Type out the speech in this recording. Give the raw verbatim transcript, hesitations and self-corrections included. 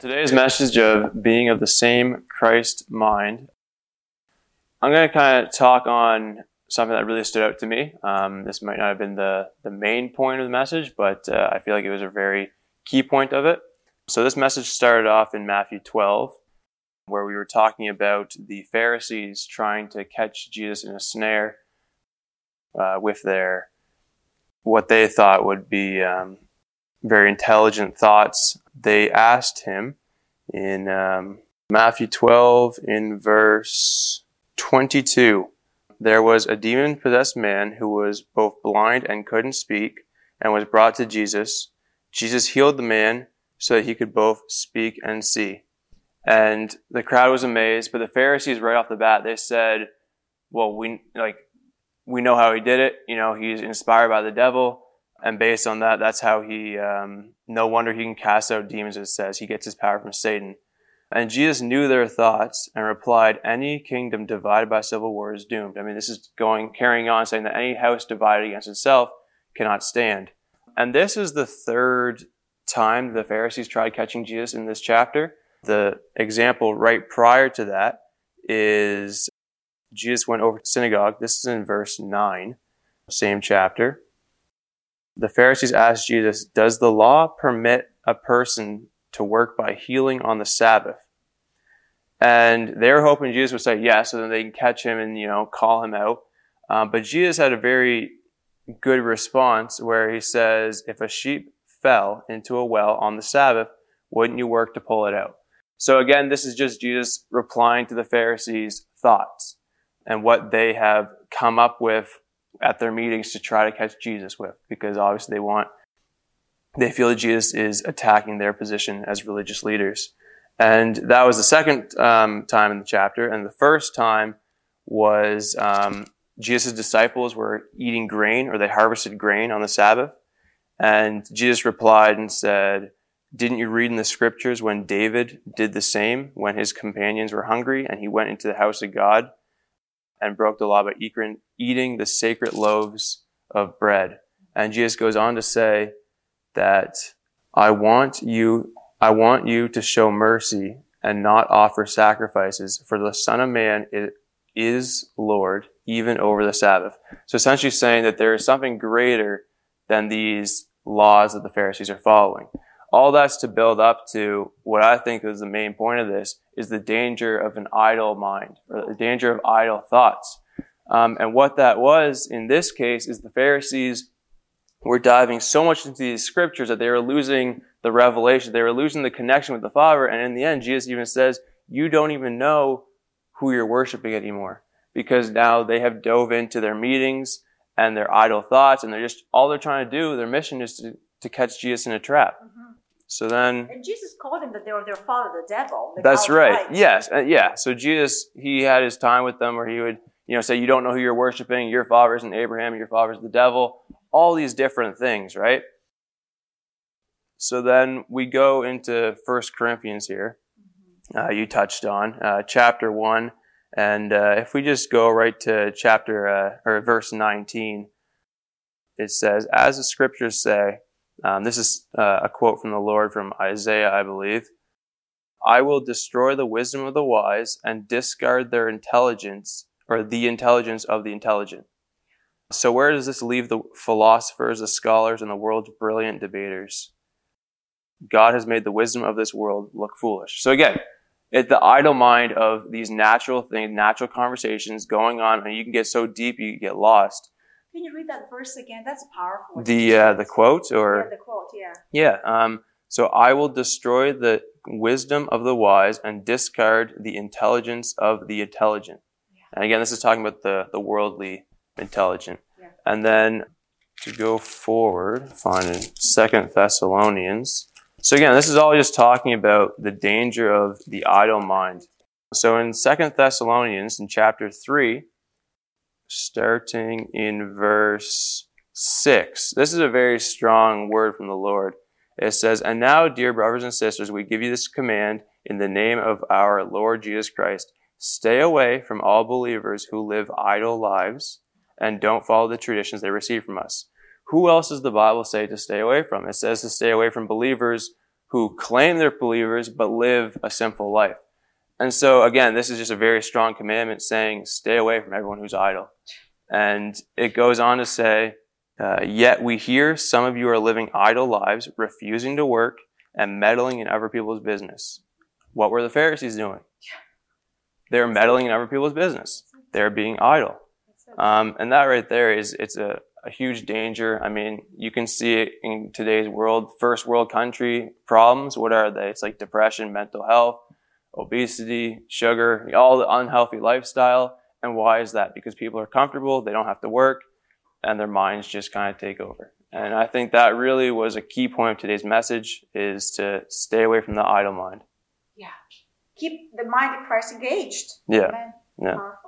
In today's message of being of the same Christ mind, I'm going to kind of talk on something that really stood out to me. Um, this might not have been the, the main point of the message, but uh, I feel like it was a very key point of it. So this message started off in Matthew twelve, where we were talking about the Pharisees trying to catch Jesus in a snare uh, with their, what they thought would be um, very intelligent thoughts. They asked him in um, Matthew twelve in verse twenty-two, there was a demon-possessed man who was both blind and couldn't speak and was brought to Jesus. Jesus healed the man so that he could both speak and see. And the crowd was amazed, but the Pharisees right off the bat, they said, well, we like we know how he did it. You know, he's inspired by the devil. And based on that, that's how he, um, no wonder he can cast out demons, it says. He gets his power from Satan. And Jesus knew their thoughts and replied, any kingdom divided by civil war is doomed. I mean, this is going, carrying on, saying that any house divided against itself cannot stand. And this is the third time the Pharisees tried catching Jesus in this chapter. The example right prior to that is Jesus went over to the synagogue. This is in verse nine, same chapter. The Pharisees asked Jesus, does the law permit a person to work by healing on the Sabbath? And they were hoping Jesus would say yes, so then they can catch him and, you know, call him out. Um, but Jesus had a very good response where he says, if a sheep fell into a well on the Sabbath, wouldn't you work to pull it out? So again, this is just Jesus replying to the Pharisees' thoughts and what they have come up with at their meetings to try to catch Jesus with, because obviously they want, they feel that Jesus is attacking their position as religious leaders. And that was the second um, time in the chapter. And the first time was um, Jesus' disciples were eating grain, or they harvested grain on the Sabbath. And Jesus replied and said, didn't you read in the scriptures when David did the same, when his companions were hungry and he went into the house of God and broke the law by eating the sacred loaves of bread? And Jesus goes on to say that I want you, I want you to show mercy and not offer sacrifices, for the Son of Man is Lord, even over the Sabbath. So essentially saying that there is something greater than these laws that the Pharisees are following. All that's to build up to what I think is the main point of this, is the danger of an idle mind, or the danger of idle thoughts. Um, and what that was in this case is the Pharisees were diving so much into these scriptures that they were losing the revelation. They were losing the connection with the Father. And in the end, Jesus even says, you don't even know who you're worshiping anymore, because now they have dove into their meetings and their idle thoughts. And they're just, all they're trying to do, their mission is to, to catch Jesus in a trap. Mm-hmm. So then, and Jesus called him that they were their father, the devil. The that's right. Christ. Yes. Uh, yeah. So Jesus, he had his time with them where he would, you know, say, you don't know who you're worshiping. Your father isn't Abraham. Your father is the devil. All these different things, right? So then we go into First Corinthians here. Mm-hmm. Uh, you touched on uh, chapter one. And uh, if we just go right to chapter uh, or verse nineteen, it says, as the scriptures say, Um, this is uh, a quote from the Lord from Isaiah, I believe. I will destroy the wisdom of the wise and discard their intelligence, or the intelligence of the intelligent. So where does this leave the philosophers, the scholars, and the world's brilliant debaters? God has made the wisdom of this world look foolish. So again, it's the idle mind of these natural things, natural conversations going on, and you can get so deep you get lost. Can you read that verse again? That's powerful. The uh, the quote, or yeah, the quote, yeah. Yeah. Um, so I will destroy the wisdom of the wise and discard the intelligence of the intelligent. Yeah. And again, this is talking about the the worldly intelligent. Yeah. And then to go forward, find in Second Thessalonians. So again, this is all just talking about the danger of the idle mind. So in Second Thessalonians, in chapter three. Starting in verse six. This is a very strong word from the Lord. It says, and now, dear brothers and sisters, we give you this command in the name of our Lord Jesus Christ. Stay away from all believers who live idle lives and don't follow the traditions they receive from us. Who else does the Bible say to stay away from? It says to stay away from believers who claim they're believers but live a sinful life. And so, again, this is just a very strong commandment saying, stay away from everyone who's idle. And it goes on to say, uh, yet we hear some of you are living idle lives, refusing to work and meddling in other people's business. What were the Pharisees doing? They're meddling in other people's business. They're being idle. Um, and that right there is, it's a, a huge danger. I mean, you can see it in today's world, first world country problems. What are they? It's like depression, mental health, obesity, sugar, all the unhealthy lifestyle. And why is that? Because people are comfortable, they don't have to work, and their minds just kind of take over. And I think that really was a key point of today's message, is to stay away from the idle mind. Yeah. Keep the mind of Christ engaged. Yeah. Amen. Yeah. Powerful.